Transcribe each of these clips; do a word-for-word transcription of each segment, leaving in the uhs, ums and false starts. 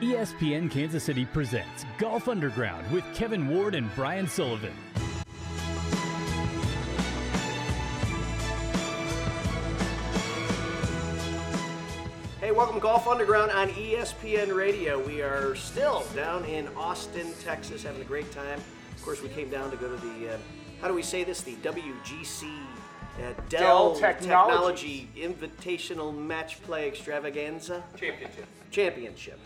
E S P N Kansas City presents Golf Underground with Kevin Ward and Brian Sullivan. Hey, welcome to Golf Underground on E S P N Radio. We are still down in Austin, Texas, having a great time. Of course, we came down to go to the, uh, how do we say this, the W G C uh, Dell Technology Invitational Match Play Extravaganza? Championship. Championship.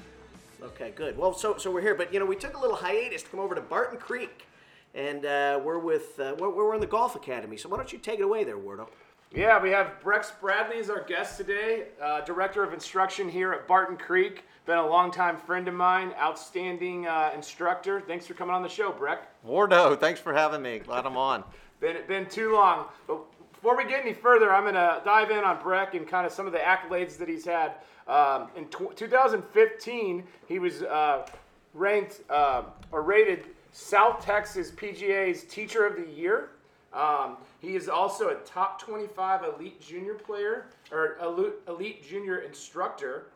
Okay, good. Well, so so we're here, but you know we took a little hiatus to come over to Barton Creek, and uh, we're with uh, we're we're in the golf academy. So why don't you take it away there, Wardo? Yeah, we have Breck Spradley as our guest today, uh, director of instruction here at Barton Creek. Been a longtime friend of mine, outstanding uh, instructor. Thanks for coming on the show, Breck. Wardo, thanks for having me. Glad I'm on. been been too long. But before we get any further, I'm gonna dive in on Breck and kind of some of the accolades that he's had. Um, in tw- twenty fifteen, he was uh, ranked uh, or rated South Texas P G A's Teacher of the Year. Um, he is also a top twenty-five elite junior player or elite, elite junior instructor.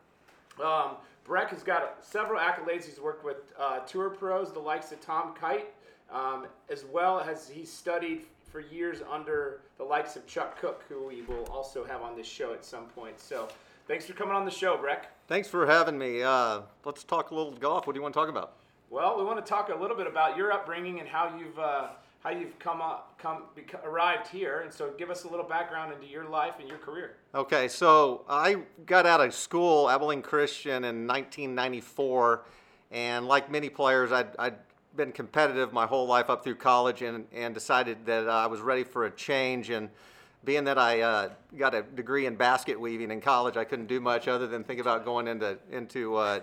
Um, Breck has got several accolades. He's worked with uh, tour pros, the likes of Tom Kite, um, as well as he studied for years under the likes of Chuck Cook, who we will also have on this show at some point. So. Thanks for coming on the show, Breck. Thanks for having me. Uh, let's talk a little golf. What do you want to talk about? Well, we want to talk a little bit about your upbringing and how you've uh, how you've come up, come beca- arrived here. And so, give us a little background into your life and your career. Okay, so I got out of school, Abilene Christian, in nineteen ninety-four, and like many players, I'd, I'd been competitive my whole life up through college, and and decided that I was ready for a change. And being that I uh, got a degree in basket weaving in college, I couldn't do much other than think about going into into uh,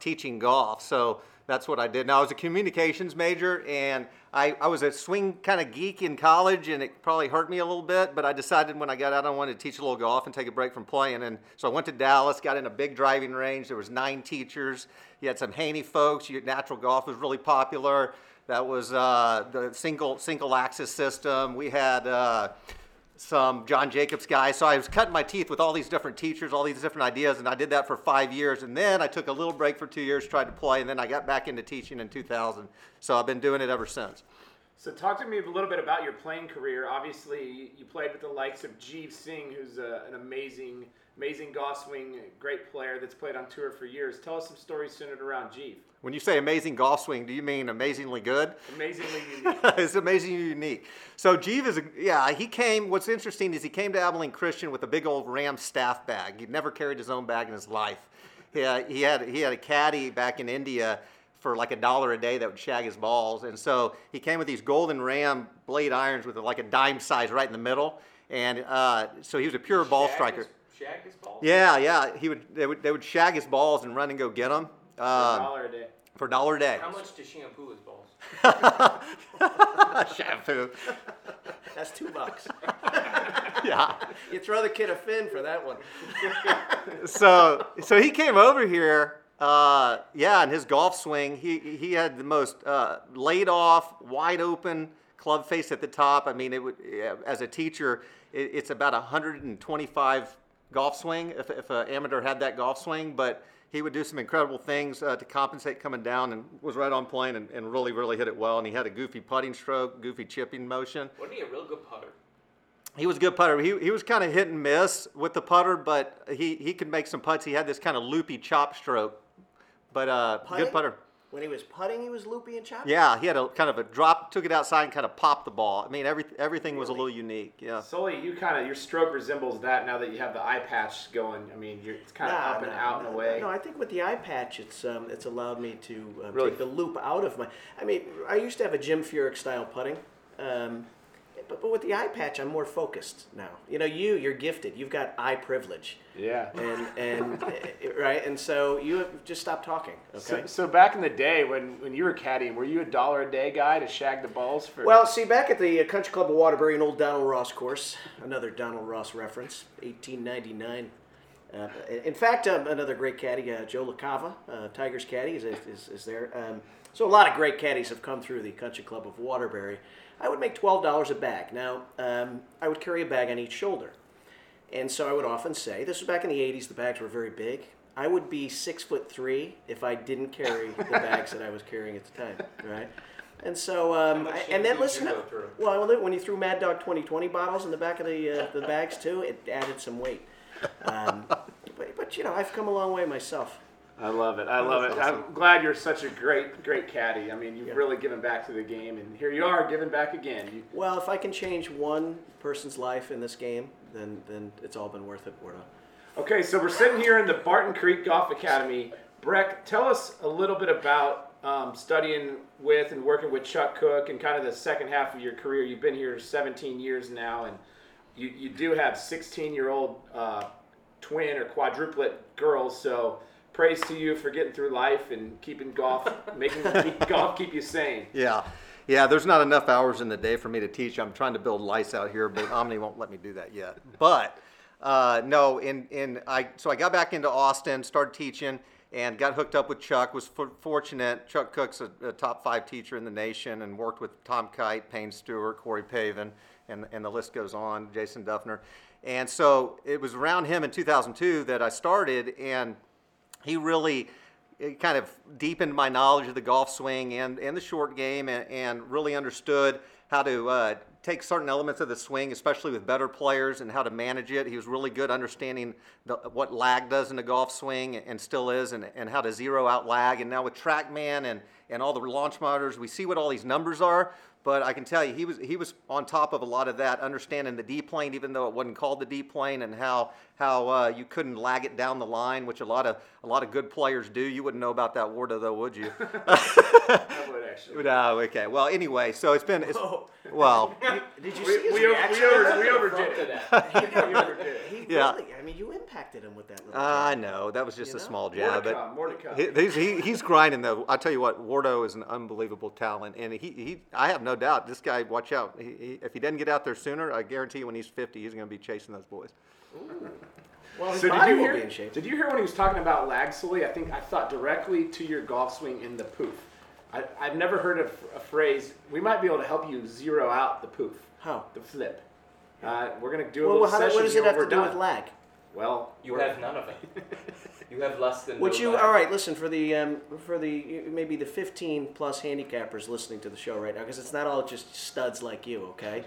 teaching golf. So that's what I did. Now, I was a communications major, and I, I was a swing kind of geek in college, and it probably hurt me a little bit. But I decided when I got out, I wanted to teach a little golf and take a break from playing. And so I went to Dallas, got in a big driving range. There was nine teachers. You had some Haney folks. You, natural golf was really popular. That was uh, the single single axis system. We had... Uh, some John Jacobs guys. So I was cutting my teeth with all these different teachers, all these different ideas, and I did that for five years. And then I took a little break for two years, tried to play, and then I got back into teaching in two thousand. So I've been doing it ever since. So talk to me a little bit about your playing career. Obviously, you played with the likes of Jeev Singh, who's a, an amazing, amazing golf swing, great player that's played on tour for years. Tell us some stories centered around Jeev. When you say amazing golf swing, do you mean amazingly good? Amazingly unique. It's amazingly unique. So Jeev is, a, yeah, he came, what's interesting is he came to Abilene Christian with a big old Ram staff bag. He'd never carried his own bag in his life. He had, he had, he had a caddy back in India for like a dollar a day that would shag his balls. And so he came with these golden Ram blade irons with like a dime size right in the middle. And uh, so he was a pure ball shag striker. His, shag his balls? Yeah, yeah. He would they, would they would shag his balls and run and go get them. For a dollar a day. For a dollar a day. How much to shampoo his balls? Shampoo. That's two bucks. Yeah. You throw the kid a fin for that one. so so he came over here. Uh, yeah, and his golf swing, he he had the most uh, laid off, wide open club face at the top. I mean, it would as a teacher, it, it's about one hundred twenty-five golf swing if if an amateur had that golf swing. But he would do some incredible things uh, to compensate coming down, and was right on plane and, and really really hit it well. And he had a goofy putting stroke, goofy chipping motion. Wasn't he a real good putter? He was a good putter. He he was kind of hit and miss with the putter, but he he could make some putts. He had this kind of loopy chop stroke. But uh, good putter. When he was putting, he was loopy and choppy? Yeah, he had a kind of a drop, took it outside and kind of popped the ball. I mean, every, everything really? was a little unique. Yeah. Sully, you kind of your stroke resembles that now that you have the eye patch going. I mean, you're, it's kind of nah, up and nah, out nah, and away. No, I think with the eye patch, it's um, it's allowed me to um, really? take the loop out of my. I mean, I used to have a Jim Furyk style putting, um, but but with the eye patch, I'm more focused now. You know, you you're gifted. You've got eye privilege. Yeah, and and right, and so you have just stopped talking. Okay. So, so back in the day when, when you were caddying, were you a dollar a day guy to shag the balls for? Well, see, back at the Country Club of Waterbury, an old Donald Ross course, another Donald Ross reference, eighteen ninety-nine. Uh, in fact, um, another great caddy, uh, Joe LaCava, uh, Tiger's caddy, is is, is there. Um, so a lot of great caddies have come through the Country Club of Waterbury. I would make twelve dollars a bag. Now, um, I would carry a bag on each shoulder. And so I would often say, this was back in the eighties, the bags were very big. I would be six foot three if I didn't carry the bags that I was carrying at the time, right? And so, um, I, and then listen, up, well, when you threw Mad Dog twenty twenty bottles in the back of the uh, the bags too, it added some weight. Um, but, but, you know, I've come a long way myself. I love it. I love That's it. Awesome. I'm glad you're such a great, great caddy. I mean, you've yeah. really given back to the game, and here you are giving back again. You... Well, if I can change one person's life in this game, then then it's all been worth it, Borda. Okay, so we're sitting here in the Barton Creek Golf Academy. Breck, tell us a little bit about um, studying with and working with Chuck Cook and kind of the second half of your career. You've been here seventeen years now, and you, you do have sixteen-year-old uh, twin or quadruplet girls, so... Praise to you for getting through life and keeping golf, making golf keep you sane. Yeah, yeah. There's not enough hours in the day for me to teach. I'm trying to build lice out here, but Omni won't let me do that yet. But uh, no, in in I so I got back into Austin, started teaching, and got hooked up with Chuck. Was for, fortunate. Chuck Cook's a, a top five teacher in the nation, and worked with Tom Kite, Payne Stewart, Corey Pavin, and and the list goes on. Jason Duffner, and so it was around him in two thousand two that I started and. He really kind of deepened my knowledge of the golf swing and, and the short game and, and really understood how to uh, take certain elements of the swing, especially with better players, and how to manage it. He was really good understanding the, what lag does in a golf swing and still is, and, and how to zero out lag. And now with TrackMan and, and all the launch monitors, we see what all these numbers are. But I can tell you, he was he was on top of a lot of that, understanding the D-plane, even though it wasn't called the D-plane, and how how uh, you couldn't lag it down the line, which a lot of a lot of good players do. You wouldn't know about that, Warda, though, would you? I would actually. No, okay. Well, anyway, so it's been. It's, well, did you see his we, reaction? We, over, we overdid it. He overdid it. He really, yeah. I mean, you impacted him with that little. I uh, know that was just you a know? small jab, but more to come. He, he's he, he's grinding though. I tell you what, Wardo is an unbelievable talent, and he he I have no. No doubt, this guy. Watch out! He, he, if he doesn't get out there sooner, I guarantee you, when he's fifty, he's going to be chasing those boys. Ooh. Well, his so body did you will hear, be in shape. Did you hear when he was talking about lag, Sully? I think I thought directly to your golf swing in the poof. I, I've never heard of a phrase. We might be able to help you zero out the poof. How? The flip. Yeah. Uh, we're going to do well, a little how, session. What does it have to do done. with lag? Well, you have none of it. You have less than. Would you? Lag. All right. Listen for the um, for the maybe the fifteen plus handicappers listening to the show right now, because it's not all just studs like you. Okay.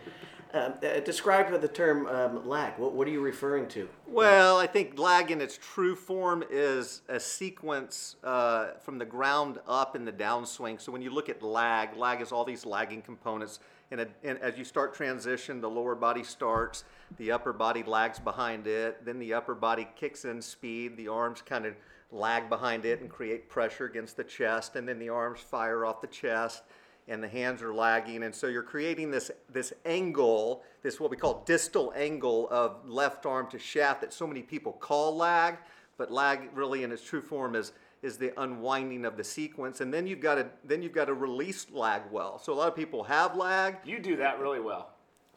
Um, uh, describe the term um, lag. What, what are you referring to? Well, I think lag in its true form is a sequence uh, from the ground up in the downswing. So when you look at lag, lag is all these lagging components. And as you start transition, the lower body starts, the upper body lags behind it, then the upper body kicks in speed, the arms kind of lag behind it and create pressure against the chest, and then the arms fire off the chest, and the hands are lagging. And so you're creating this this angle, this what we call distal angle of left arm to shaft that so many people call lag, but lag really in its true form is is the unwinding of the sequence, and then you've got to then you've got to release lag well. So a lot of people have lag. You do that really well.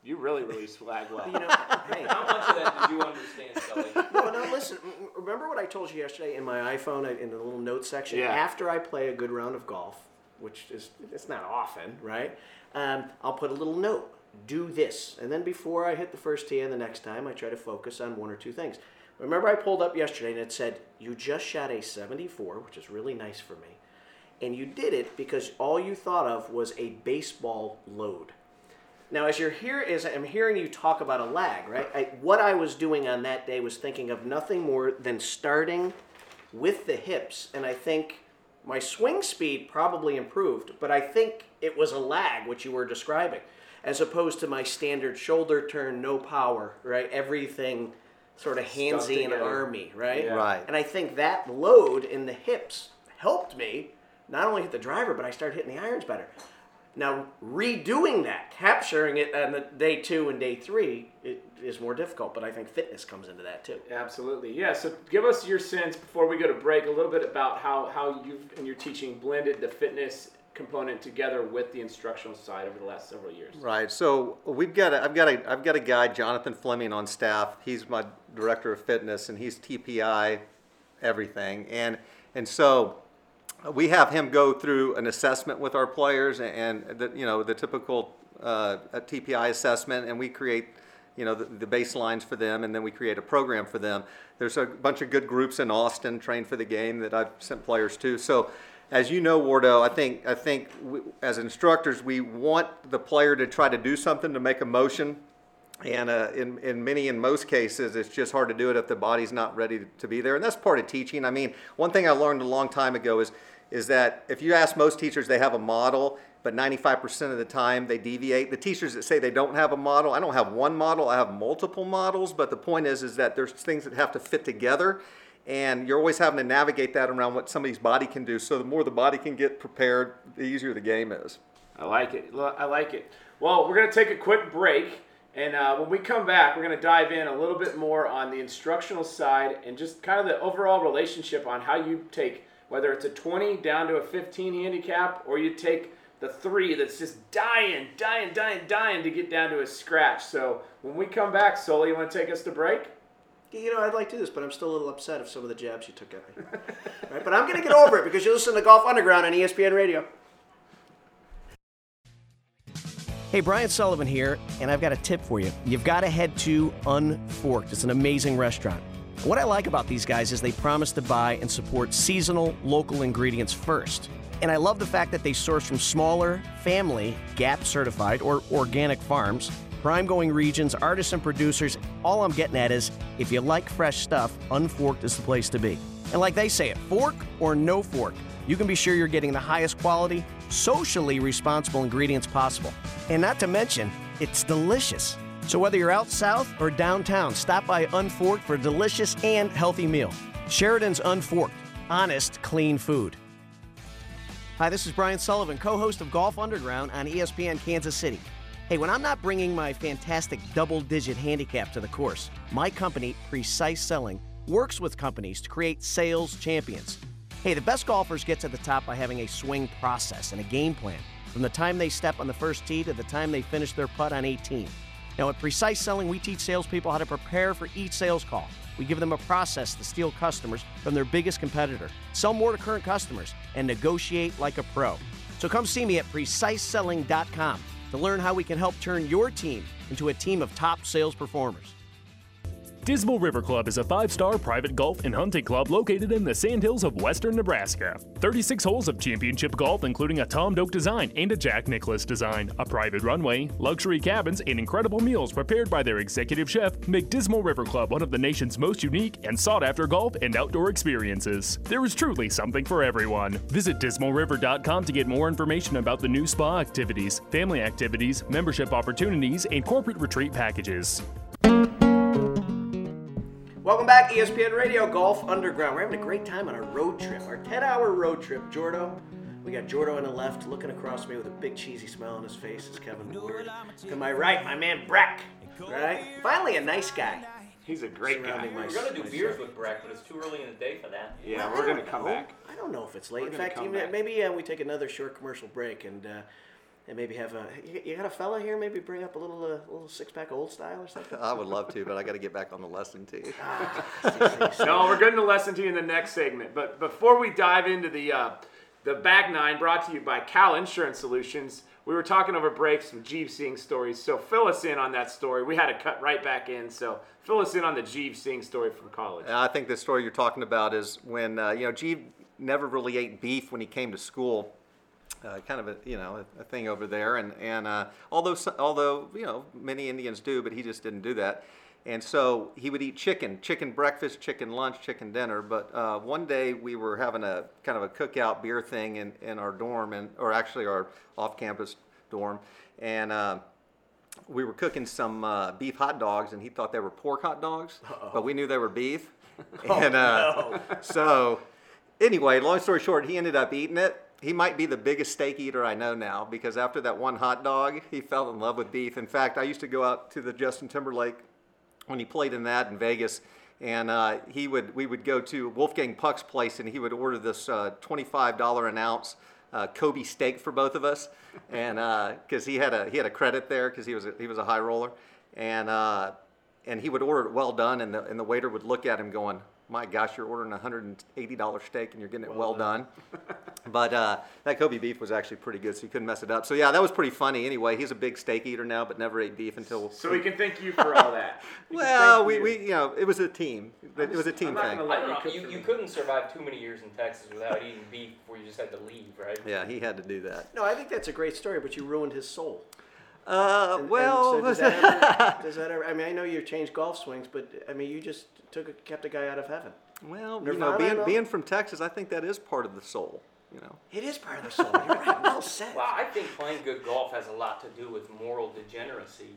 You really release lag well. You know, hey, how much of that did you understand, Sully? No, no. Listen, remember what I told you yesterday in my iPhone in the little notes section. Yeah. After I play a good round of golf, which is it's not often, right? Um, I'll put a little note. Do this, and then before I hit the first tee and the next time, I try to focus on one or two things. Remember I pulled up yesterday and it said, you just shot a seventy-four, which is really nice for me, and you did it because all you thought of was a baseball load. Now, as you're here, as I'm hearing you talk about a lag, right? I, what I was doing on that day was thinking of nothing more than starting with the hips, and I think my swing speed probably improved, but I think it was a lag, which you were describing, as opposed to my standard shoulder turn, no power, right? Everything... sort of handsy and army, right? Yeah. Right. And I think that load in the hips helped me not only hit the driver, but I started hitting the irons better. Now, redoing that, capturing it on the day two and day three it is more difficult, but I think fitness comes into that too. Absolutely. Yeah, so give us your sense before we go to break a little bit about how, how you've in your teaching blended the fitness component together with the instructional side over the last several years. Right. So we've got a, I've got a I've got a guy, Jonathan Fleming, on staff. He's my director of fitness, and he's T P I everything. And and so we have him go through an assessment with our players, and, and the, you know the typical uh, T P I assessment, and we create you know, the, the baselines for them, and then we create a program for them. There's a bunch of good groups in Austin trained for the game that I've sent players to. So as you know, Wardo, I think I think we, as instructors, we want the player to try to do something, to make a motion. And uh, in, in many, in most cases, it's just hard to do it if the body's not ready to be there. And that's part of teaching. I mean, one thing I learned a long time ago is, is that if you ask most teachers, they have a model, but ninety-five percent of the time they deviate. The teachers that say they don't have a model, I don't have one model, I have multiple models. But the point is, is that there's things that have to fit together. And you're always having to navigate that around what somebody's body can do. So the more the body can get prepared, the easier the game is. I like it. I like it. Well, we're going to take a quick break. And uh, when we come back, we're going to dive in a little bit more on the instructional side and just kind of the overall relationship on how you take, whether it's a twenty down to a fifteen handicap, or you take the three that's just dying, dying, dying, dying to get down to a scratch. So when we come back, Sully, you want to take us to break? You know, I'd like to do this, but I'm still a little upset of some of the jabs you took at me. Right? But I'm going to get over it because you listen to Golf Underground on E S P N Radio. Hey, Brian Sullivan here, and I've got a tip for you. You've got to head to Unforked. It's an amazing restaurant. What I like about these guys is they promise to buy and support seasonal, local ingredients first. And I love the fact that they source from smaller, family, G A P-certified, or organic farms, prime-going regions, artists and producers. All I'm getting at is, if you like fresh stuff, Unforked is the place to be. And like they say it, fork or no fork, you can be sure you're getting the highest quality, socially responsible ingredients possible. And not to mention, it's delicious. So whether you're out south or downtown, stop by Unforked for a delicious and healthy meal. Sheridan's Unforked, honest, clean food. Hi, this is Brian Sullivan, co-host of Golf Underground on E S P N Kansas City. Hey, when I'm not bringing my fantastic double-digit handicap to the course, my company, Precise Selling, works with companies to create sales champions. Hey, the best golfers get to the top by having a swing process and a game plan from the time they step on the first tee to the time they finish their putt on eighteen. Now, at Precise Selling, we teach salespeople how to prepare for each sales call. We give them a process to steal customers from their biggest competitor, sell more to current customers, and negotiate like a pro. So come see me at precise selling dot com to learn how we can help turn your team into a team of top sales performers. Dismal River Club is a five-star private golf and hunting club located in the Sandhills of western Nebraska. thirty-six holes of championship golf, including a Tom Doak design and a Jack Nicklaus design, a private runway, luxury cabins, and incredible meals prepared by their executive chef make Dismal River Club one of the nation's most unique and sought-after golf and outdoor experiences. There is truly something for everyone. Visit dismal river dot com to get more information about the new spa activities, family activities, membership opportunities, and corporate retreat packages. Welcome back, E S P N Radio, Golf Underground. We're having a great time on our road trip, our ten-hour road trip. Jordo, we got Jordo on the left looking across me with a big cheesy smile on his face. It's Kevin Ward. To my right, my man Breck. Right? Finally, a nice guy. He's a great guy. We're going to do beers with Breck, but it's too early in the day for that. Yeah, well, we're going to come back. I don't know if it's late. In fact, even, maybe uh, we take another short commercial break and uh, and maybe have a, you got a fella here, maybe bring up a little uh, little six-pack old style or something? I would love to, but I got to get back on the lesson tee. No, we're getting to lesson tee in the next segment. But before we dive into the, uh, the back nine brought to you by Cowell Insurance Solutions, we were talking over breaks some Jeev Singh stories. So fill us in on that story. We had to cut right back in. So fill us in on the Jeev Singh story from college. I think the story you're talking about is when, uh, you know, Jeev never really ate beef when he came to school. Uh, kind of a you know a, a thing over there, and and uh, although although you know many Indians do, but he just didn't do that, and so he would eat chicken, chicken breakfast, chicken lunch, chicken dinner. But uh, one day we were having a kind of a cookout beer thing in, in our dorm, and or actually our off-campus dorm, and uh, we were cooking some uh, beef hot dogs, and he thought they were pork hot dogs, Uh-oh. but we knew they were beef, oh, and uh, no. so anyway, long story short, he ended up eating it. He might be the biggest steak eater I know now, because after that one hot dog, he fell in love with beef. In fact, I used to go out to the Justin Timberlake when he played in that in Vegas, and uh, he would we would go to Wolfgang Puck's place, and he would order this uh, twenty-five dollars an ounce uh, Kobe steak for both of us, and because uh, he had a he had a credit there because he was a, he was a high roller, and uh, and he would order it well done, and the and the waiter would look at him going, my gosh, you're ordering a one hundred eighty dollars steak and you're getting it well, well done. But uh, that Kobe beef was actually pretty good, so you couldn't mess it up. So, yeah, that was pretty funny anyway. He's a big steak eater now, but never ate beef until... So we can thank you for all that. We well, we, you. we, you know, it was a team. It was a team I'm thing. Let I don't you, know. you, you couldn't survive too many years in Texas without eating beef before you just had to leave, right? Yeah, he had to do that. No, I think that's a great story, but you ruined his soul. Uh, and, well... And so does, that ever, does that ever... I mean, I know you changed golf swings, but, I mean, you just took kept a guy out of heaven. Well, Nirvana, you know, being, know, being from Texas, I think that is part of the soul. You know. It is part of the soul. You're right. Well said. Well, I think playing good golf has a lot to do with moral degeneracy.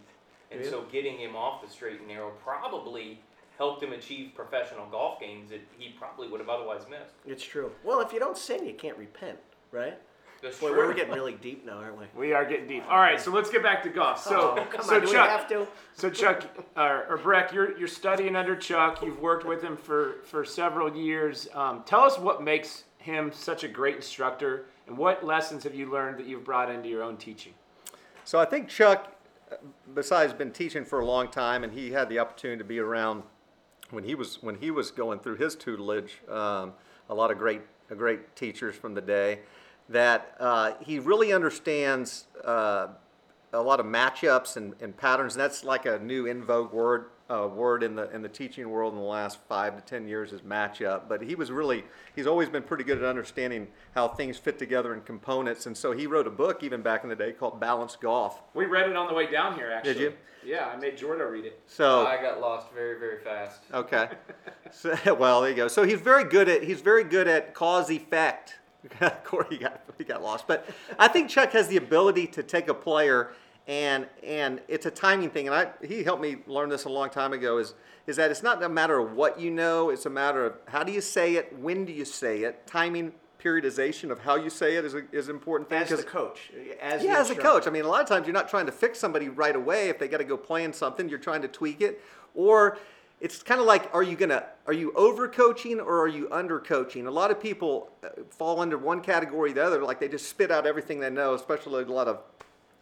And really? So getting him off the straight and narrow probably helped him achieve professional golf games that he probably would have otherwise missed. It's true. Well, if you don't sin, you can't repent, right? That's true. We're getting really deep now, aren't we? We are getting deep. All right, so let's get back to golf. So, oh, come so on, Chuck, do we have to? So Chuck or, or Breck, you're you're studying under Chuck. You've worked with him for, for several years. Um, tell us what makes him such a great instructor, and what lessons have you learned that you've brought into your own teaching? So I think Chuck, besides been teaching for a long time, and he had the opportunity to be around when he was when he was going through his tutelage, um, a lot of great great teachers from the day. That uh, he really understands uh, a lot of matchups and, and patterns. And that's like a new in vogue word uh, word in the in the teaching world in the last five to ten years is matchup. But he was really he's always been pretty good at understanding how things fit together in components. And so he wrote a book even back in the day called Balanced Golf. We read it on the way down here, actually. Did you? Yeah, I made Jordan read it. So I got lost very, very fast. Okay. so, well, there you go. So he's very good at he's very good at cause effect. Corey got he got lost, but I think Chuck has the ability to take a player, and and it's a timing thing. And I he helped me learn this a long time ago. Is is that it's not a matter of what you know; it's a matter of how do you say it, when do you say it. Timing, periodization of how you say it is a, is an important thing. As the coach, as yeah, as a coach. I mean, a lot of times you're not trying to fix somebody right away if they got to go playing something. You're trying to tweak it, or it's kind of like, are you gonna, are you over coaching or are you under coaching? A lot of people fall under one category or the other, like they just spit out everything they know. Especially a lot of,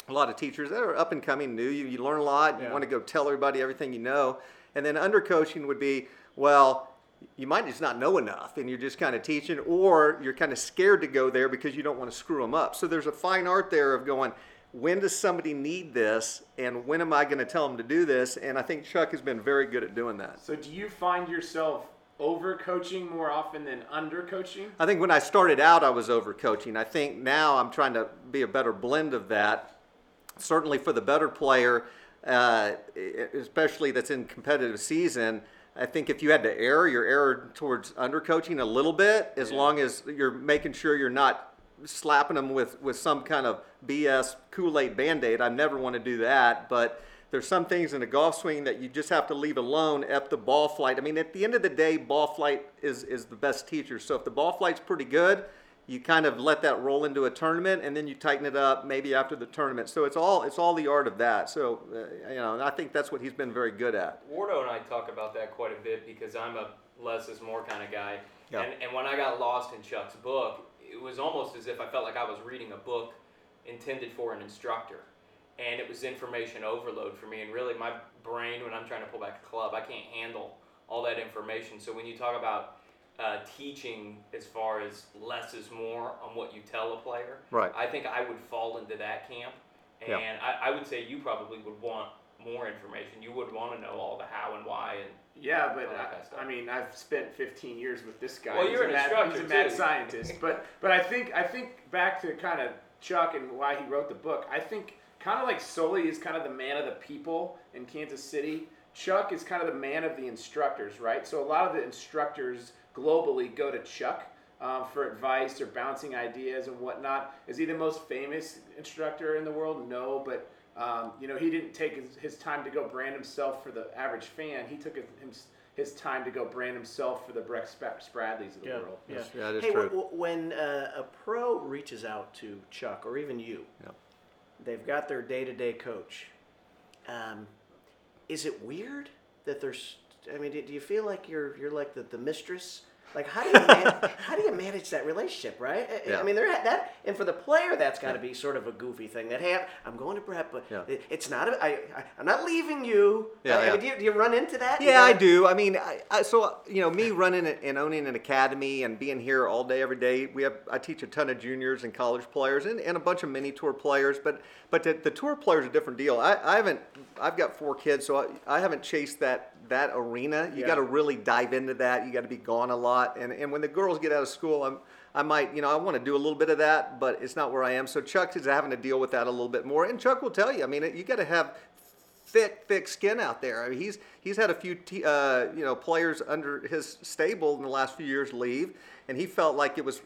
a lot of teachers that are up and coming, new. You, you learn a lot. Yeah. You want to go tell everybody everything you know. And then under coaching would be, well, you might just not know enough, and you're just kind of teaching, or you're kind of scared to go there because you don't want to screw them up. So there's a fine art there of going, when does somebody need this, and when am I going to tell them to do this? And I think Chuck has been very good at doing that. So do you find yourself over-coaching more often than under-coaching? I think when I started out, I was over-coaching. I think now I'm trying to be a better blend of that. Certainly for the better player, uh, especially that's in competitive season, I think if you had to err, you're erred towards under-coaching a little bit, as yeah. long as you're making sure you're not slapping them with, with some kind of B S Kool-Aid Band-Aid. I never want to do that, but there's some things in a golf swing that you just have to leave alone at the ball flight. I mean, at the end of the day, ball flight is, is the best teacher. So if the ball flight's pretty good, you kind of let that roll into a tournament, and then you tighten it up maybe after the tournament. So it's all it's all the art of that. So, uh, you know, and I think that's what he's been very good at. Wardo and I talk about that quite a bit because I'm a less is more kind of guy. Yeah. And, and when I got lost in Chuck's book, it was almost as if I felt like I was reading a book intended for an instructor. And it was information overload for me. And really, my brain, when I'm trying to pull back a club, I can't handle all that information. So when you talk about uh, teaching as far as less is more on what you tell a player, right. I think I would fall into that camp. And yeah. I, I would say you probably would want more information. You would want to know all the how and why and yeah, but I, I mean, I've spent fifteen years with this guy. Well, he's you're a an mad, instructor, he's a mad too. scientist, but but I think I think back to kind of Chuck and why he wrote the book. I think kind of like Sully is kind of the man of the people in Kansas City. Chuck is kind of the man of the instructors, right? So a lot of the instructors globally go to Chuck um, for advice or bouncing ideas and whatnot. Is he the most famous instructor in the world? No, but. Um, you know, he didn't take his, his time to go brand himself for the average fan. He took his, his time to go brand himself for the Breck Spradleys of the yeah, world. Yeah, yeah, that is hey, true. W- when uh, a pro reaches out to Chuck or even you, yeah. they've got their day-to-day coach. Um, is it weird that there's? I mean, do, do you feel like you're you're like the, the mistress? Like, how do you manage, how do you manage that relationship, right? Yeah. I mean, there that, and for the player, that's got to yeah. be sort of a goofy thing. That hey, I'm going to prep, but yeah. it, it's not. A, I, I I'm not leaving you. Yeah, I, yeah. I mean, do, you, do you run into that? Yeah, you know? I do. I mean, I, I, so you know, me running and owning an academy and being here all day, every day. We have I teach a ton of juniors and college players and, and a bunch of mini tour players, but but the, the tour players are a different deal. I, I haven't. I've got four kids, so I, I haven't chased that that arena. You yeah. got to really dive into that. You got to be gone a lot. And and when the girls get out of school, I'm I might you know I want to do a little bit of that, but it's not where I am. So Chuck is having to deal with that a little bit more. And Chuck will tell you, I mean, you got to have thick thick skin out there. I mean, he's he's had a few t- uh, you know players under his stable in the last few years leave, and he felt like it was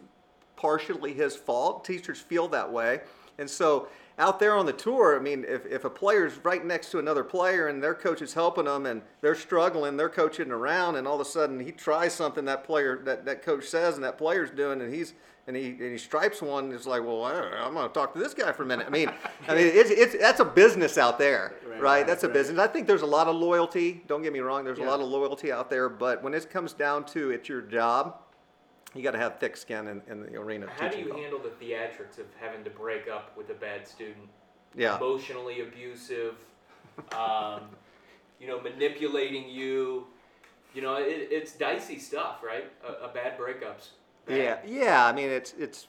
partially his fault. Teachers feel that way, and so. Out there on the tour, I mean, if, if a player's right next to another player and their coach is helping them and they're struggling, they're coaching around, and all of a sudden he tries something that player that, that coach says and that player's doing, and he's and he and he stripes one. And it's like, well, I, I'm going to talk to this guy for a minute. I mean, I mean, it's it's that's a business out there, right? right that's right. a business. I think there's a lot of loyalty. Don't get me wrong. There's yeah. a lot of loyalty out there, but when it comes down to it's your job. You got to have thick skin in, in the arena. How do you golf. handle the theatrics of having to break up with a bad student? Yeah. Emotionally abusive, um, you know, manipulating you. You know, it, it's dicey stuff, right? A, a bad breakup's bad. Yeah, yeah. I mean, it's it's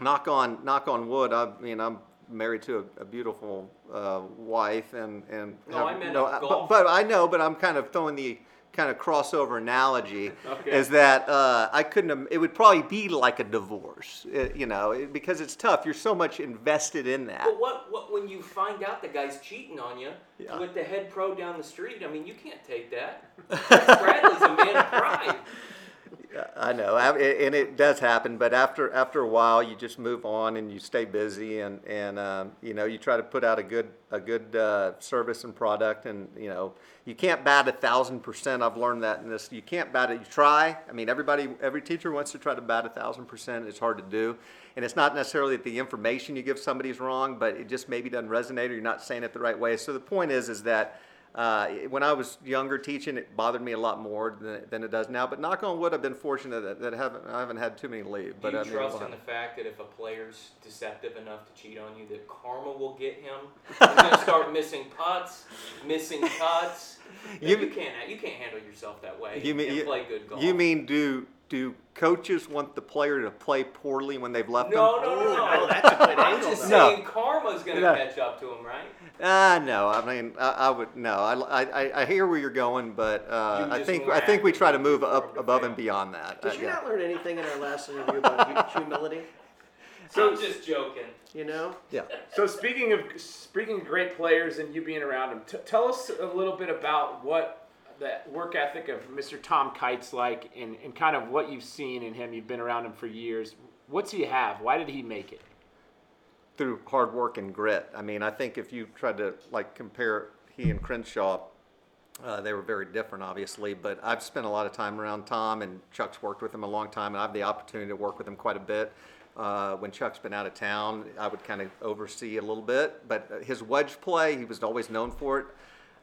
knock on knock on wood. I mean, I'm married to a, a beautiful uh, wife, and and no, I, I meant no, I, golf. But, but I know, but I'm kind of throwing the. kind of crossover analogy okay. is that uh, I couldn't have, it would probably be like a divorce, it, you know, it, because it's tough. You're so much invested in that. Well, what, what when you find out the guy's cheating on you yeah. with the head pro down the street, I mean, you can't take that. Bradley's a man of pride. Yeah, I know, I, and it does happen, but after after a while, you just move on and you stay busy, and and um, you know you try to put out a good a good uh, service and product, and you know you can't bat a thousand percent. I've learned that in this. You can't bat it. You try. I mean, everybody, every teacher wants to try to bat a thousand percent. It's hard to do, and it's not necessarily that the information you give somebody is wrong, but it just maybe doesn't resonate, or you're not saying it the right way. So the point is, is that. Uh, when I was younger teaching, it bothered me a lot more than, than it does now. But knock on wood, I've been fortunate that, that haven't, I haven't had too many leave. But Do you I mean, trust in the fact that if a player's deceptive enough to cheat on you, that karma will get him? He's going to start missing putts, missing cuts. You, you, can't, you can't handle yourself that way you mean, and you, play good golf. You mean do... Do coaches want the player to play poorly when they've left no, them? No, no, no. Oh, that's a good angle. I'm just saying no. karma's going to no. catch up to him, right? Ah, uh, no. I mean, I, I would no. I, I I hear where you're going, but uh, you I think I think we try to move up above fail. and beyond that. Did uh, you yeah. not learn anything in our last interview about humility? So I'm just joking. You know? Yeah. So speaking of speaking of great players and you being around them, t- tell us a little bit about what. That work ethic of Mister Tom Kite's like, and, and kind of what you've seen in him. You've been around him for years. What's he have? Why did he make it? Through hard work and grit. I mean, I think if you tried to like compare he and Crenshaw, uh, they were very different, obviously. But I've spent a lot of time around Tom, and Chuck's worked with him a long time, and I've had the opportunity to work with him quite a bit. Uh, when Chuck's been out of town, I would kind of oversee a little bit. But his wedge play, he was always known for it.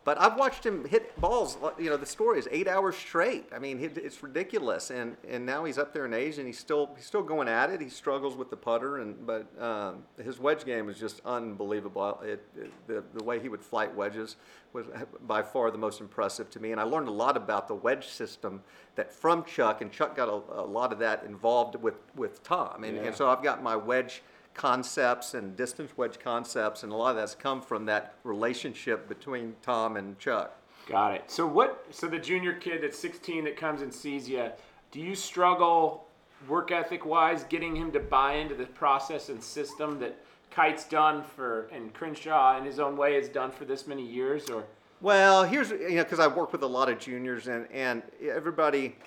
But I've watched him hit balls, you know, the story is eight hours straight. I mean, it's ridiculous. And and now he's up there in age, and he's still he's still going at it. He struggles with the putter, and but um, his wedge game is just unbelievable. It, it, the, the way he would flight wedges was by far the most impressive to me. And I learned a lot about the wedge system that from Chuck, and Chuck got a, a lot of that involved with, with Tom. And, yeah. and so I've got my wedge concepts and distance wedge concepts, and a lot of that's come from that relationship between Tom and Chuck. Got it. So what? So the junior kid that's sixteen that comes and sees you, do you struggle work ethic wise getting him to buy into the process and system that Kite's done for, and Crenshaw in his own way has done for this many years? Or well, here's you know because I work with a lot of juniors, and and everybody.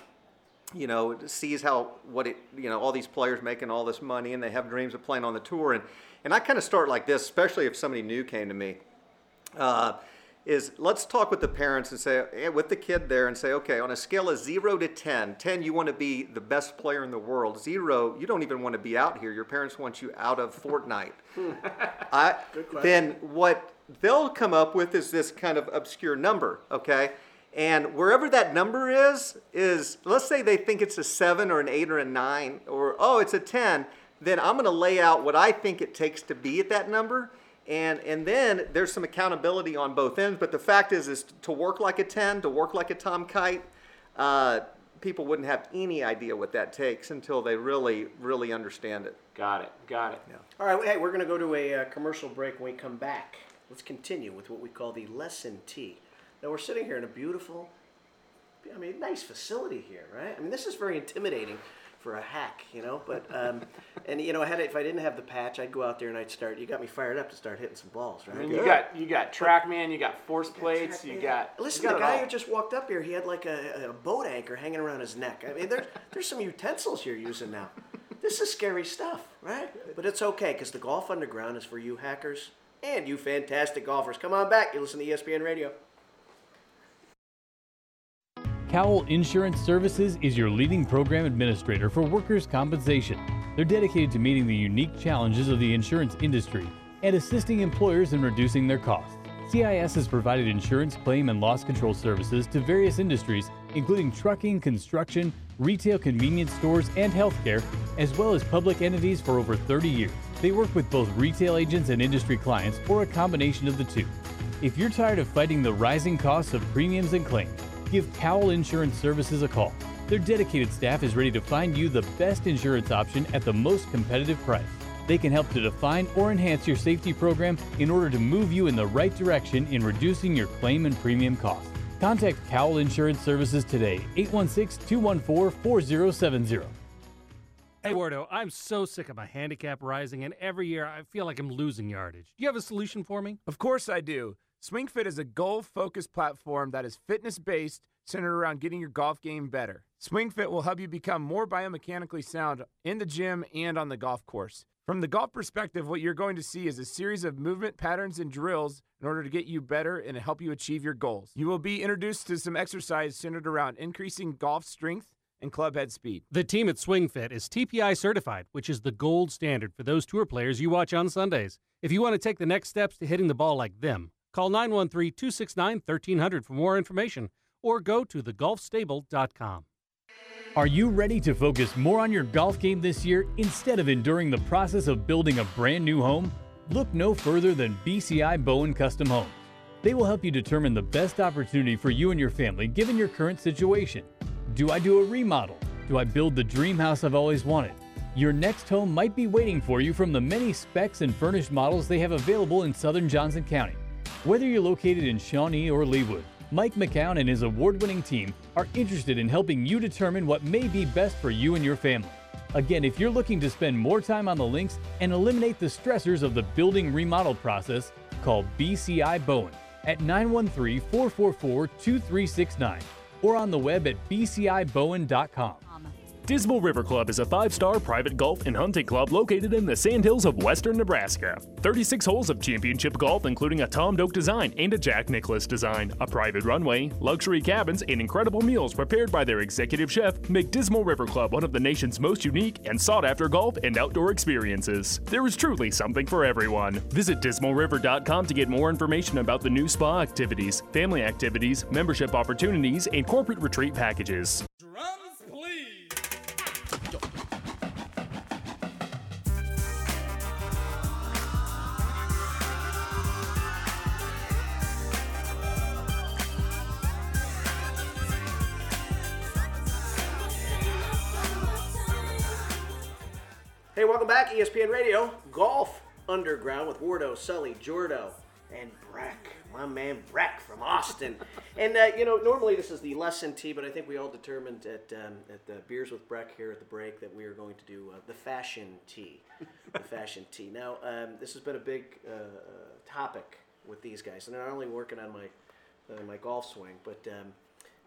You know, sees how what it you know all these players making all this money, and they have dreams of playing on the tour, and and I kind of start like this, especially if somebody new came to me. Uh, is let's talk with the parents and say with the kid there and say, okay, on a scale of zero to ten, ten you want to be the best player in the world. Zero, you don't even want to be out here. Your parents want you out of Fortnite. I then what they'll come up with is this kind of obscure number, okay. And wherever that number is, is let's say they think it's a seven or an eight or a nine, or, oh, it's a ten, then I'm going to lay out what I think it takes to be at that number. And and then there's some accountability on both ends. But the fact is, is to work like a ten, to work like a Tom Kite, uh, people wouldn't have any idea what that takes until they really, really understand it. Got it. Got it. Yeah. All right. Hey, we're going to go to a uh, commercial break. When we come back, let's continue with what we call the lesson T. Now, we're sitting here in a beautiful, I mean, nice facility here, right? I mean, this is very intimidating for a hack, you know, but, um, and, you know, I had it, if I didn't have the patch, I'd go out there and I'd start, you got me fired up to start hitting some balls, right? I mean, you got, you got TrackMan, you got force plates, you got... Listen, you got the guy who just walked up here, he had like a, a boat anchor hanging around his neck. I mean, there's, there's some utensils you're using now. This is scary stuff, right? But it's okay, because the Golf Underground is for you hackers and you fantastic golfers. Come on back, you listen to E S P N Radio. Cowell Insurance Services is your leading program administrator for workers' compensation. They're dedicated to meeting the unique challenges of the insurance industry and assisting employers in reducing their costs. C I S has provided insurance claim and loss control services to various industries, including trucking, construction, retail convenience stores, and healthcare, as well as public entities for over thirty years. They work with both retail agents and industry clients, or a combination of the two. If you're tired of fighting the rising costs of premiums and claims, give Cowell Insurance Services a call. Their dedicated staff is ready to find you the best insurance option at the most competitive price. They can help to define or enhance your safety program in order to move you in the right direction in reducing your claim and premium costs. Contact Cowell Insurance Services today, eight one six, two one four, four zero seven zero. Hey, Wardo, I'm so sick of my handicap rising, and every year I feel like I'm losing yardage. Do you have a solution for me? Of course I do. SwingFit is a goal-focused platform that is fitness-based, centered around getting your golf game better. SwingFit will help you become more biomechanically sound in the gym and on the golf course. From the golf perspective, what you're going to see is a series of movement patterns and drills in order to get you better and help you achieve your goals. You will be introduced to some exercise centered around increasing golf strength and club head speed. The team at SwingFit is T P I certified, which is the gold standard for those tour players you watch on Sundays. If you want to take the next steps to hitting the ball like them, call nine one three, two six nine, one three zero zero for more information, or go to the golf stable dot com. Are you ready to focus more on your golf game this year instead of enduring the process of building a brand new home? Look no further than B C I Bowen Custom Home. They will help you determine the best opportunity for you and your family given your current situation. Do I do a remodel? Do I build the dream house I've always wanted? Your next home might be waiting for you from the many specs and furnished models they have available in southern Johnson County. Whether you're located in Shawnee or Leawood, Mike McCown and his award-winning team are interested in helping you determine what may be best for you and your family. Again, if you're looking to spend more time on the links and eliminate the stressors of the building remodel process, call B C I Bowen at nine one three, four four four, two three six nine or on the web at b c i bowen dot com. Dismal River Club is a five-star private golf and hunting club located in the Sandhills of western Nebraska. thirty-six holes of championship golf, including a Tom Doak design and a Jack Nicklaus design, a private runway, luxury cabins, and incredible meals prepared by their executive chef make Dismal River Club one of the nation's most unique and sought-after golf and outdoor experiences. There is truly something for everyone. Visit dismal river dot com to get more information about the new spa activities, family activities, membership opportunities, and corporate retreat packages. Hey, welcome back, E S P N Radio, Golf Underground with Wardo, Sully, Jordo, and Breck. My man Breck from Austin. And, uh, you know, normally this is the lesson T, but I think we all determined at um, at the Beers with Breck here at the break that we are going to do uh, the fashion T. The fashion T. Now, um, this has been a big uh, topic with these guys. And they're not only working on my uh, my golf swing, but um,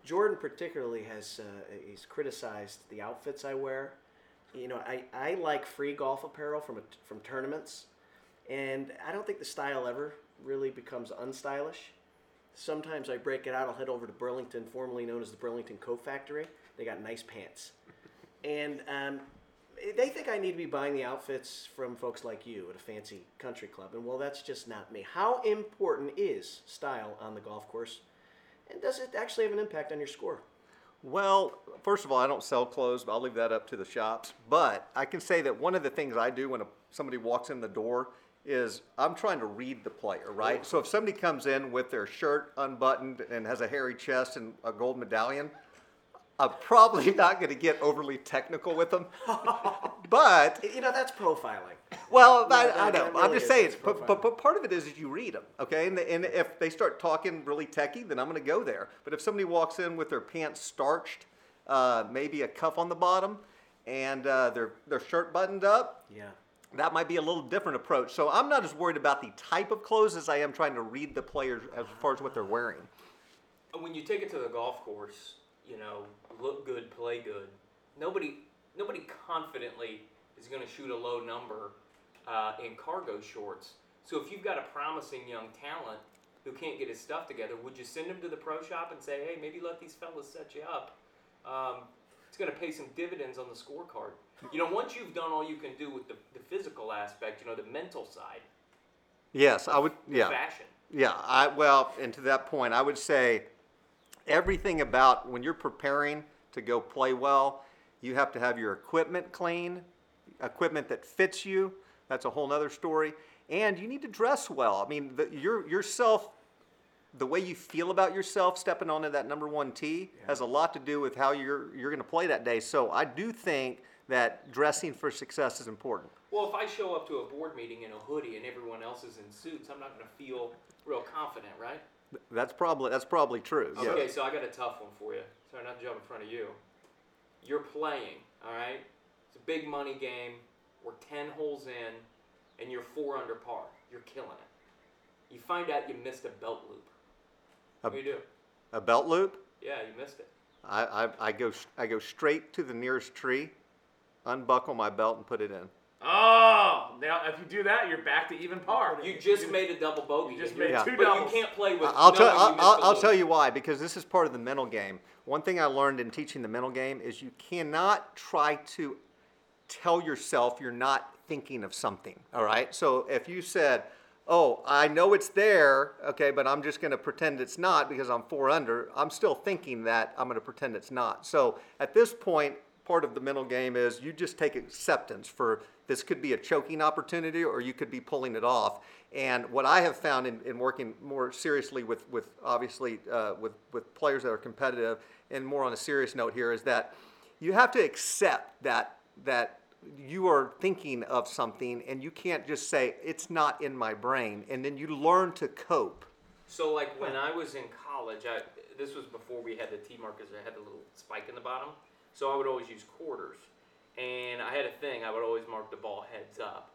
Jordan particularly has uh, he's criticized the outfits I wear. You know, I, I like free golf apparel from a, from tournaments, and I don't think the style ever really becomes unstylish. Sometimes I break it out. I'll head over to Burlington, formerly known as the Burlington Coat Factory. They got nice pants. And um, they think I need to be buying the outfits from folks like you at a fancy country club, and well, that's just not me. How important is style on the golf course? And does it actually have an impact on your score? Well, first of all, I don't sell clothes, but I'll leave that up to the shops. But I can say that one of the things I do when a, somebody walks in the door is I'm trying to read the player, right? Oh. So if somebody comes in with their shirt unbuttoned and has a hairy chest and a gold medallion, I'm probably not going to get overly technical with them. But... You know, that's profiling. Well, no, I, that, I know. Really I'm just saying, it's, but, but, but part of it is that you read them, okay? And, the, and if they start talking really techy, then I'm going to go there. But if somebody walks in with their pants starched, uh, maybe a cuff on the bottom, and uh, their their shirt buttoned up, yeah, that might be a little different approach. So I'm not as worried about the type of clothes as I am trying to read the players as far as what they're wearing. When you take it to the golf course, you know, look good, play good. Nobody, nobody confidently is going to shoot a low number uh, in cargo shorts. So if you've got a promising young talent who can't get his stuff together, would you send him to the pro shop and say, hey, maybe let these fellas set you up? Um, it's going to pay some dividends on the scorecard. You know, once you've done all you can do with the, the physical aspect, you know, the mental side. Yes, I would. Yeah. Fashion. Yeah. I well, and to that point, I would say everything about when you're preparing to go play well, you have to have your equipment clean, equipment that fits you. That's a whole nother story. And you need to dress well. I mean, the, your yourself, the way you feel about yourself stepping onto that number one tee yeah. has a lot to do with how you're you're going to play that day. So I do think that dressing for success is important. Well, if I show up to a board meeting in a hoodie and everyone else is in suits, I'm not going to feel real confident, right? That's probably that's probably true. Okay, yeah. So I got a tough one for you. Sorry, not to jump in front of you. You're playing, all right? It's a big money game. We're ten holes in, and you're four under par. You're killing it. You find out you missed a belt loop. What do you do? A belt loop? Yeah, you missed it. I, I I go I go straight to the nearest tree, unbuckle my belt, and put it in. Oh, now if you do that, you're back to even par. You just made a double bogey. You just made yeah. two but doubles. You can't play with. I'll, no tell, I'll, I'll, I'll tell you why, because this is part of the mental game. One thing I learned in teaching the mental game is you cannot try to tell yourself you're not thinking of something, all right? So if you said, oh, I know it's there, okay, but I'm just going to pretend it's not because I'm four under, I'm still thinking that I'm going to pretend it's not. So at this point, part of the mental game is you just take acceptance for this could be a choking opportunity or you could be pulling it off. And what I have found in, in working more seriously with, with obviously uh, with, with players that are competitive and more on a serious note here is that you have to accept that that you are thinking of something and you can't just say, it's not in my brain. And then you learn to cope. So like when I was in college, I, this was before we had the tee markers, I had the little spike in the bottom. So I would always use quarters. And I had a thing, I would always mark the ball heads up.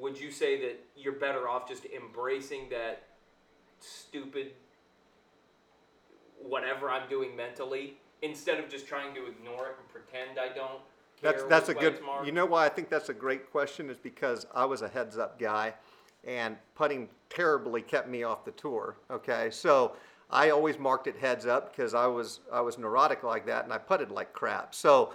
Would you say that you're better off just embracing that stupid whatever I'm doing mentally instead of just trying to ignore it and pretend I don't care? That's, that's a good, you know why I think that's a great question is because I was a heads up guy and putting terribly kept me off the tour, okay? So I always marked it heads up because I was I was neurotic like that and I putted like crap. So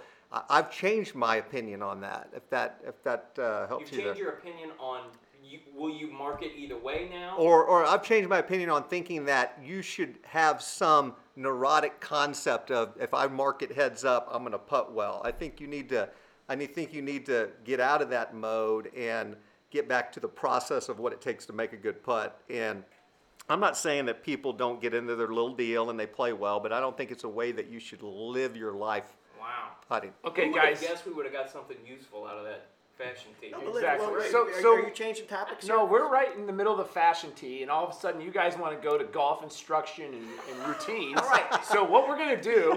I've changed my opinion on that. If that if that uh, helps you. You've changed you your opinion on you, will you mark it either way now? Or or I've changed my opinion on thinking that you should have some neurotic concept of if I mark it heads up, I'm going to putt well. I think you need to I think you need to get out of that mode and get back to the process of what it takes to make a good putt. And I'm not saying that people don't get into their little deal and they play well, but I don't think it's a way that you should live your life. Wow. Putting. Okay, guys. I guess we would have got something useful out of that fashion tee. No, exactly. Well, so, so, are you changing topics? No, here? We're right in the middle of the fashion tee, and all of a sudden, you guys want to go to golf instruction and, and routines. All right. So, what we're going to do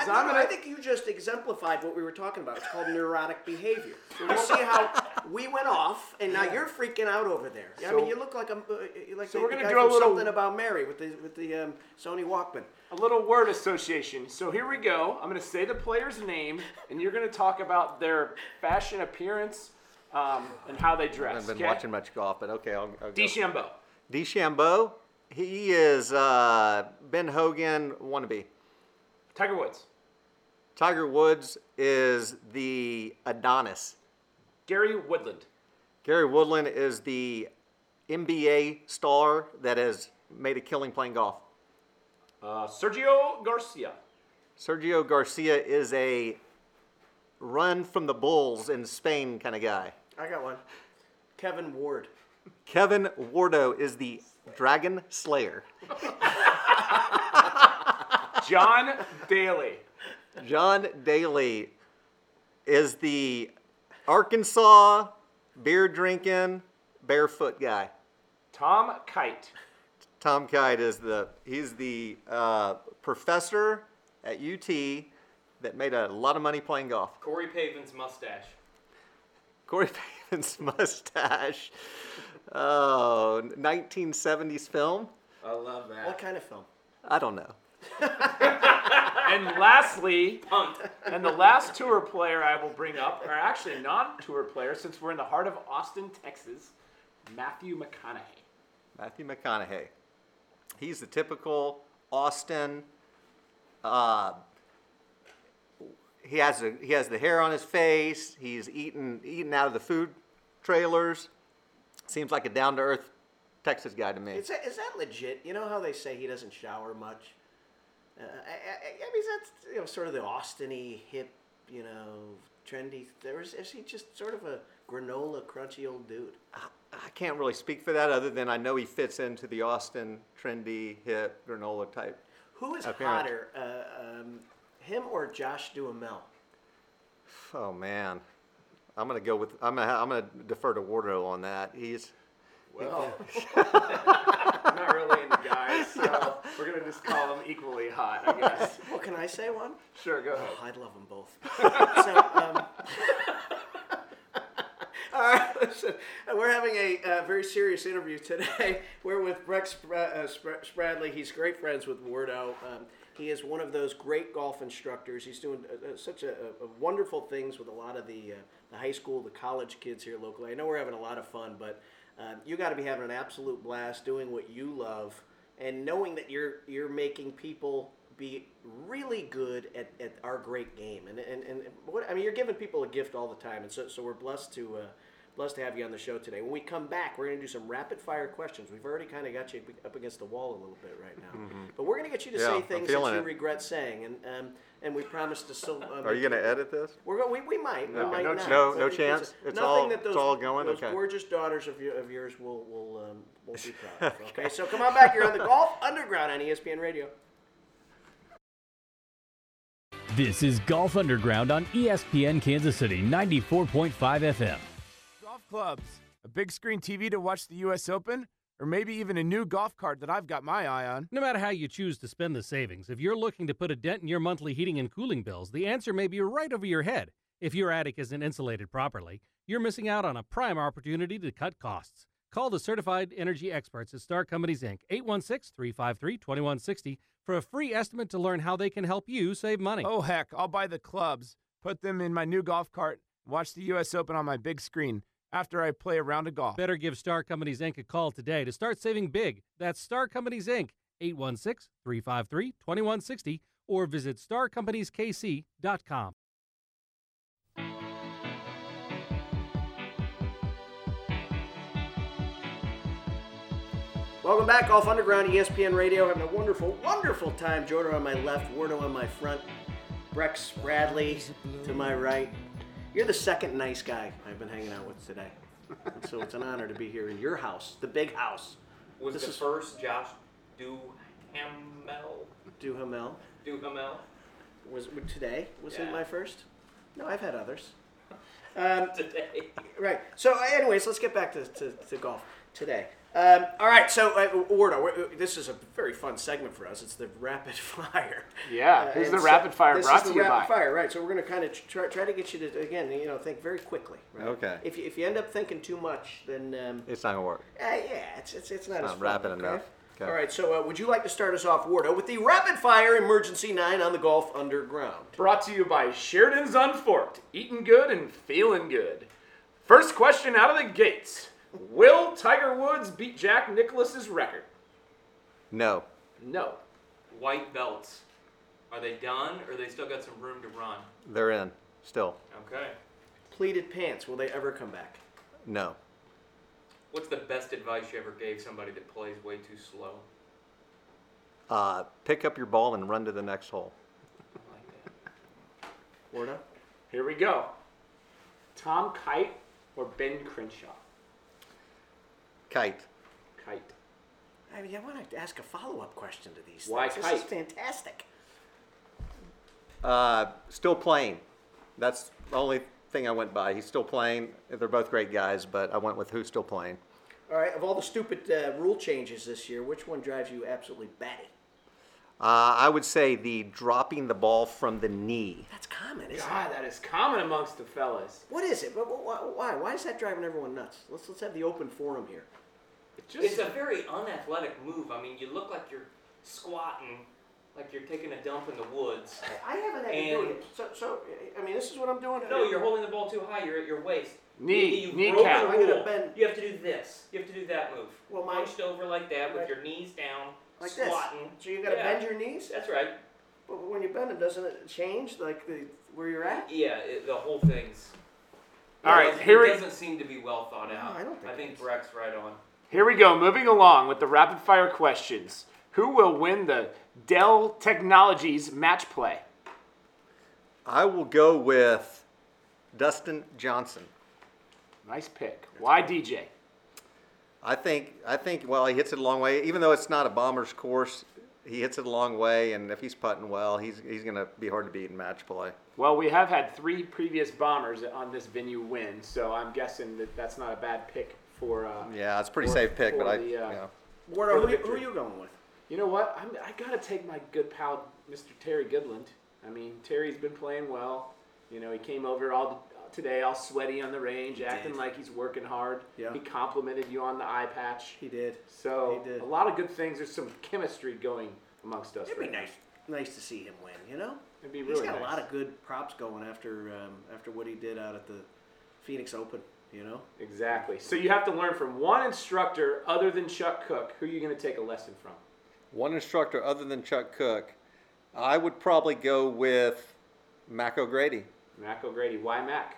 is I I'm going to. I think you just exemplified what we were talking about. It's called neurotic behavior. So you see how we went off, and now yeah. you're freaking out over there. So, I mean, you look like I'm uh, like so the, we're going to do a little something about Mary with the with the um, Sony Walkman. A little word association. So here we go. I'm going to say the player's name, and you're going to talk about their fashion appearance um, and how they dress. I haven't been okay? watching much golf, but okay. I'll, I'll DeChambeau. DeChambeau. He is uh, Ben Hogan wannabe. Tiger Woods. Tiger Woods is the Adonis. Gary Woodland. Gary Woodland is the N B A star that has made a killing playing golf. Uh, Sergio Garcia. Sergio Garcia is a run from the Bulls in Spain kind of guy. I got one. Kevin Ward. Kevin Wardo is the Dragon Slayer. John Daly. John Daly is the Arkansas beer-drinking, barefoot guy. Tom Kite. Tom Kite is the, he's the uh, professor at U T that made a lot of money playing golf. Corey Pavin's mustache. Corey Pavin's mustache. Oh, nineteen seventies film. I love that. What kind of film? I don't know. And lastly, Punt. And the last tour player I will bring up, or actually non-tour player, since we're in the heart of Austin, Texas, Matthew McConaughey. Matthew McConaughey. He's the typical Austin. Uh, he has a, he has the hair on his face. He's eating eating out of the food trailers. Seems like a down-to-earth Texas guy to me. Is that, is that legit? You know how they say he doesn't shower much? Uh, I, I, I mean, that's, you know, sort of the Austin-y, hip, you know, trendy. There is, is he just sort of a granola, crunchy old dude? I, I can't really speak for that other than I know he fits into the Austin, trendy, hip, granola type. Who is apparent. hotter, uh, um, him or Josh Duhamel? Oh, man. I'm gonna go with I'm gonna I'm gonna defer to Wardo on that. He's well, I'm not really into guys, so no. We're gonna just call them equally hot, I guess. Well, can I say one? Sure, go ahead. Oh, I'd love them both. so, um, all right, listen. We're having a uh, very serious interview today. We're with Breck Spra- uh, Spra- Spradley. He's great friends with Wardo. Um, He is one of those great golf instructors. He's doing uh, such a, a wonderful things with a lot of the, uh, the high school, the college kids here locally. I know we're having a lot of fun, but uh, you got to be having an absolute blast doing what you love and knowing that you're you're making people be really good at, at our great game. And and and what I mean, you're giving people a gift all the time, and so so we're blessed to. Uh, Blessed to have you on the show today. When we come back, we're going to do some rapid-fire questions. We've already kind of got you up against the wall a little bit right now. Mm-hmm. But we're going to get you to yeah, say things that you it. regret saying, and um, and we promise to... So, um, Are you going to edit this? We're going. We, we might. No, we might no, not. no, no chance? It's all, that those, it's all going? Those okay. gorgeous daughters of, your, of yours will, will, um, will be proud of. Okay, so come on back. You're on the Golf Underground on E S P N Radio. This is Golf Underground on E S P N Kansas City, ninety-four point five F M. Clubs, a big screen T V to watch the U S Open, or maybe even a new golf cart that I've got my eye on. No matter how you choose to spend the savings, if you're looking to put a dent in your monthly heating and cooling bills, the answer may be right over your head. If your attic isn't insulated properly, you're missing out on a prime opportunity to cut costs. Call the certified energy experts at Star Companies, Incorporated, eight one six, three five three, two one six zero for a free estimate to learn how they can help you save money. Oh, heck, I'll buy the clubs, put them in my new golf cart, watch the U S Open on my big screen. After I play a round of golf. Better give Star Companies, Incorporated a call today to start saving big. That's Star Companies, Incorporated, eight one six, three five three, two one six zero, or visit star companies k c dot com. Welcome back, Golf Underground, E S P N Radio. Having a wonderful, wonderful time. Jordan on my left, Wardo on my front, Breck Spradley to my right. You're the second nice guy I've been hanging out with today. And so it's an honor to be here in your house, the big house. Was this the is... first Josh Duhamel? Duhamel. Duhamel. Was today? Was yeah. it my first? No, I've had others. Um, today. Right. So anyways, let's get back to, to, to golf today. Um, all right, so uh, Wardo, this is a very fun segment for us. It's the rapid fire. Yeah, here's uh, the rapid fire. This is the rapid fire, right? So we're going to kind of try, try to get you to again, you know, think very quickly. Right? Okay. If you, if you end up thinking too much, then um, it's not going to work. Uh, yeah, it's it's it's not it's as not rapid okay? enough. Okay. All right, so uh, would you like to start us off, Wardo, with the rapid fire emergency nine on the Golf Underground? Brought to you by Sheridan's Unforked, eating good and feeling good. First question out of the gates. Will Tiger Woods beat Jack Nicklaus's record? No. No. White belts. Are they done, or they still got some room to run? They're in, still. Okay. Pleated pants. Will they ever come back? No. What's the best advice you ever gave somebody that plays way too slow? Uh, pick up your ball and run to the next hole. Orna, here we go. Tom Kite or Ben Crenshaw? Kite. Kite. I mean, I want to ask a follow-up question to these Why things. Why Kite? This is fantastic. Uh, still playing. That's the only thing I went by. He's still playing. They're both great guys, but I went with who's still playing. All right. Of all the stupid uh, rule changes this year, which one drives you absolutely batty? Uh, I would say the dropping the ball from the knee. That's common, isn't God, it? God, that is common amongst the fellas. What is it? Why? Why is that driving everyone nuts? Let's let's have the open forum here. It just, it's a very unathletic move. I mean, you look like you're squatting, like you're taking a dump in the woods. I haven't had to do it. So, so, I mean, this is what I'm doing. No, you're holding the ball too high. You're at your waist. Knee, knee cap. I'm gonna bend. You have to do this. You have to do that move. Well, my, Punched over like that with right. your knees down. Like squatting. This. So you got to yeah. bend your knees? That's right. But when you bend them, doesn't it change like the where you're at? Yeah, it, the whole thing's... All yeah, right, it here... It doesn't seem to be well thought out. No, I don't think I think Breck's right on. Here we go, moving along with the rapid-fire questions. Who will win the Dell Technologies match play? I will go with Dustin Johnson. Nice pick. Why D J? I think, I think. Well, he hits it a long way. Even though it's not a bomber's course, he hits it a long way, and if he's putting well, he's he's going to be hard to beat in match play. Well, we have had three previous bombers on this venue win, so I'm guessing that that's not a bad pick for. Uh, yeah, it's a pretty for, safe pick, but the, I. Uh, you know. Ward, who, who are you going with? You know what? I'm, I got to take my good pal, Mister Terry Goodland. I mean, Terry's been playing well. You know, he came over all. Today, all sweaty on the range, he acting did. like he's working hard. Yeah. He complimented you on the eye patch. He did. So he did. A lot of good things. There's some chemistry going amongst us. It'd right be nice, now. nice to see him win. You know, it'd be really. He's got nice. a lot of good props going after um, after what he did out at the Phoenix Open. You know. Exactly. So you have to learn from one instructor other than Chuck Cook. Who are you going to take a lesson from? One instructor other than Chuck Cook, I would probably go with Mac O'Grady. Mac O'Grady. Why Mac?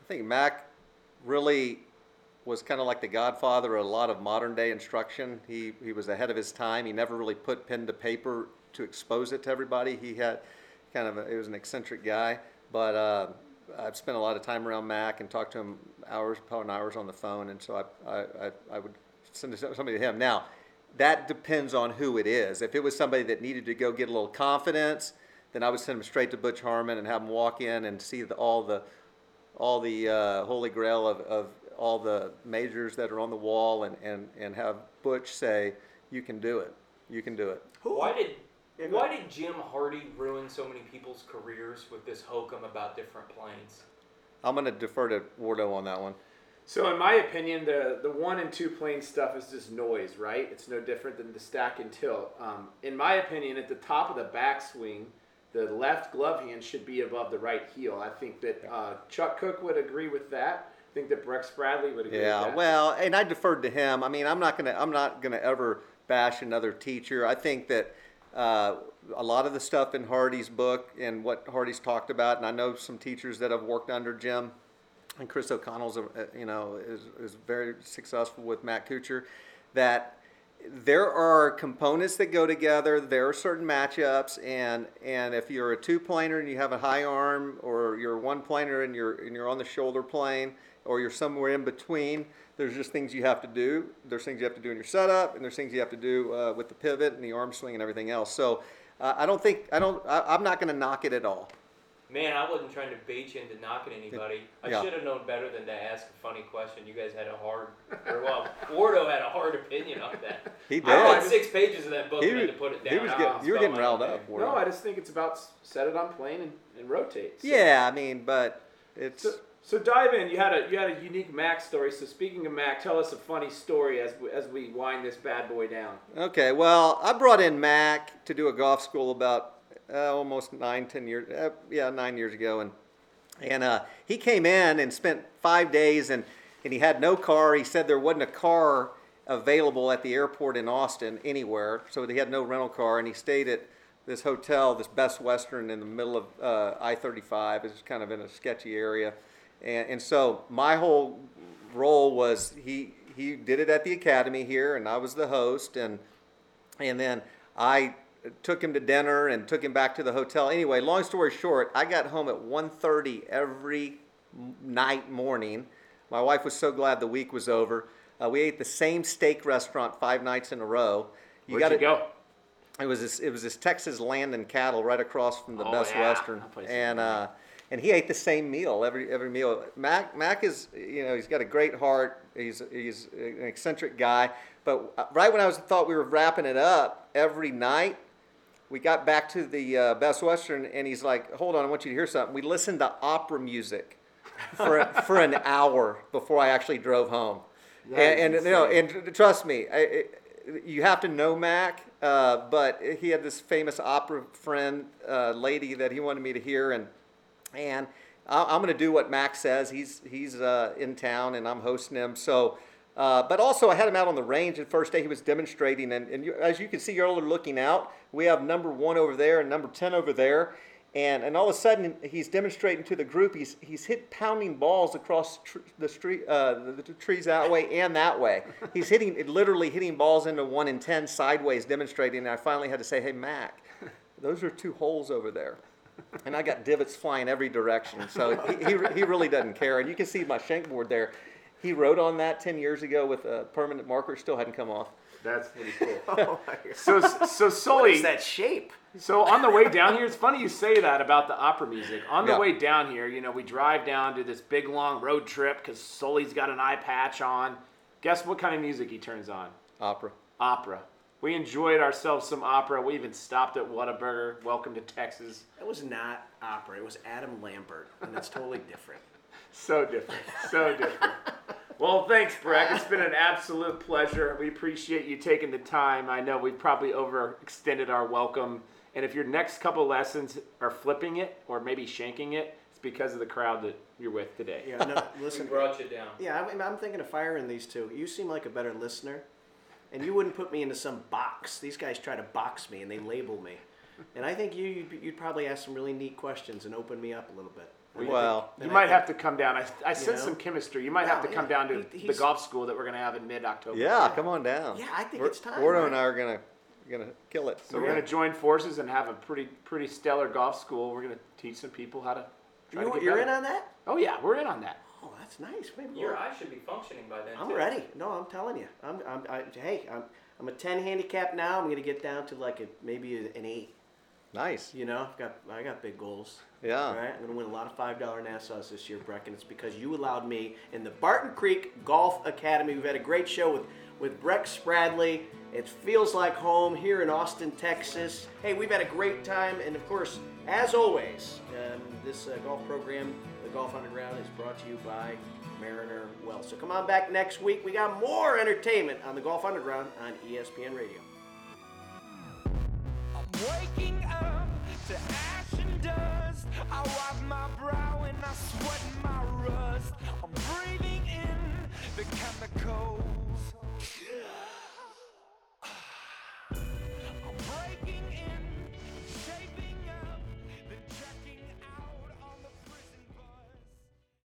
I think Mac really was kind of like the godfather of a lot of modern-day instruction. He he was ahead of his time. He never really put pen to paper to expose it to everybody. He had kind of a, he was an eccentric guy. But uh, I've spent a lot of time around Mac and talked to him hours upon hours on the phone, and so I I, I would send somebody to him. Now, that depends on who it is. If it was somebody that needed to go get a little confidence, then I would send him straight to Butch Harmon and have him walk in and see the, all the all the uh, holy grail of, of all the majors that are on the wall and, and, and have Butch say, you can do it. You can do it. Why did yeah, why did Jim Hardy ruin so many people's careers with this hokum about different planes? I'm going to defer to Wardo on that one. So in my opinion, the, the one and two plane stuff is just noise, right? It's no different than the stack and tilt. Um, in my opinion, at the top of the backswing, the left glove hand should be above the right heel. I think that uh, Chuck Cook would agree with that. I think that Breck Spradley would agree yeah, with that. Yeah, well, and I deferred to him. I mean, I'm not gonna, I'm not gonna ever bash another teacher. I think that uh, a lot of the stuff in Hardy's book and what Hardy's talked about, and I know some teachers that have worked under Jim, and Chris O'Connell's, a, you know, is is very successful with Matt Kuchar, that. There are components that go together. There are certain matchups, and and if you're a two-planer and you have a high arm, or you're a one-planer and you're and you're on the shoulder plane, or you're somewhere in between, there's just things you have to do. There's things you have to do in your setup, and there's things you have to do uh, with the pivot and the arm swing and everything else. So uh, I don't think I don't I, I'm not going to knock it at all. Man, I wasn't trying to bait you into knocking anybody. I yeah. should have known better than to ask a funny question. You guys had a hard, or well, Wardo had a hard opinion on that. He did. I read six pages of that book he and was, had to put it down. He was getting, you were getting riled up, Wardo. No, I just think it's about set it on plane and, and rotate. So. Yeah, I mean, but it's... So, so dive in. You had a you had a unique Mac story. So speaking of Mac, tell us a funny story as we, as we wind this bad boy down. Okay, well, I brought in Mac to do a golf school about... Uh, almost nine, ten years, uh, yeah, nine years ago, and and uh, he came in and spent five days, and, and he had no car. He said there wasn't a car available at the airport in Austin anywhere, so he had no rental car, and he stayed at this hotel, this Best Western, in the middle of uh, I thirty-five. It's kind of in a sketchy area, and and so my whole role was he he did it at the academy here, and I was the host, and and then. I took him to dinner and took him back to the hotel. Anyway, long story short, I got home at one thirty every night morning. My wife was so glad the week was over. Uh, we ate the same steak restaurant five nights in a row. You Where'd gotta, you go? It was this, it was this Texas Land and Cattle right across from the oh, Best yeah. Western, and uh, and he ate the same meal every every meal. Mac Mac is you know he's got a great heart. He's he's an eccentric guy. But right when I was thought we were wrapping it up every night, we got back to the uh, Best Western, and he's like, "Hold on, I want you to hear something." We listened to opera music for for an hour before I actually drove home. And, and you know, and trust me, I, it, you have to know Mac, uh, but he had this famous opera friend uh, lady that he wanted me to hear, and and I, I'm going to do what Mac says. He's he's uh, in town, and I'm hosting him. So, uh, but also I had him out on the range, and first day he was demonstrating, and and you, as you can see, y'all are looking out. We have number one over there and number ten over there. And and all of a sudden, he's demonstrating to the group. He's he's hit pounding balls across tr- the street, uh, the, the trees that way and that way. He's hitting, literally hitting balls into one and ten sideways, demonstrating. And I finally had to say, "Hey, Mac, those are two holes over there." And I got divots flying every direction. So he he, he really doesn't care. And you can see my shank board there. He wrote on that ten years ago with a permanent marker. Still hadn't come off. That's pretty cool. Oh my God. So, so Sully. What is that shape? So on the way down here, it's funny you say that about the opera music. On the yeah. way down here, you know, we drive down to this big, long road trip because Sully's got an eye patch on. Guess what kind of music he turns on? Opera. Opera. We enjoyed ourselves some opera. We even stopped at Whataburger. Welcome to Texas. It was not opera. It was Adam Lambert, and it's totally different. So different. So different. Well, thanks, Breck. It's been an absolute pleasure. We appreciate you taking the time. I know we've probably overextended our welcome. And if your next couple lessons are flipping it or maybe shanking it, it's because of the crowd that you're with today. Yeah, no, listen. We brought you down. Yeah, I mean, I'm thinking of firing these two. You seem like a better listener. And you wouldn't put me into some box. These guys try to box me, and they label me. And I think you, you'd, you'd probably ask some really neat questions and open me up a little bit. Well, you, you might think, have to come down. I, I sense know? some chemistry. You might wow, have to come yeah. down to he, the golf school that we're going to have in mid-October. Yeah, come on down. Yeah, I think we're, it's time. Wardo right? and I are going to going to kill it. So we're yeah. going to join forces and have a pretty pretty stellar golf school. We're going to teach some people how to try you, to get You're better. in on that? Oh, yeah, we're in on that. Oh, that's nice. Maybe Your eye should be functioning by then, I'm too. ready. No, I'm telling you. I'm. I'm I, hey, I'm, I'm a ten handicap now. I'm going to get down to like a, maybe an eight. Nice. You know, I've got I got big goals. Yeah. All right. I'm gonna win a lot of five dollar Nassau's this year, Breck, and it's because you allowed me in the Barton Creek Golf Academy. We've had a great show with, with Breck Spradley. It feels like home here in Austin, Texas. Hey, we've had a great time, and of course, as always, um, this uh, golf program, the Golf Underground, is brought to you by Mariner Well. So come on back next week. We got more entertainment on the Golf Underground on E S P N Radio. Waking up to ash and dust. I wipe my brow and I sweat my rust. I'm breathing in the chemicals.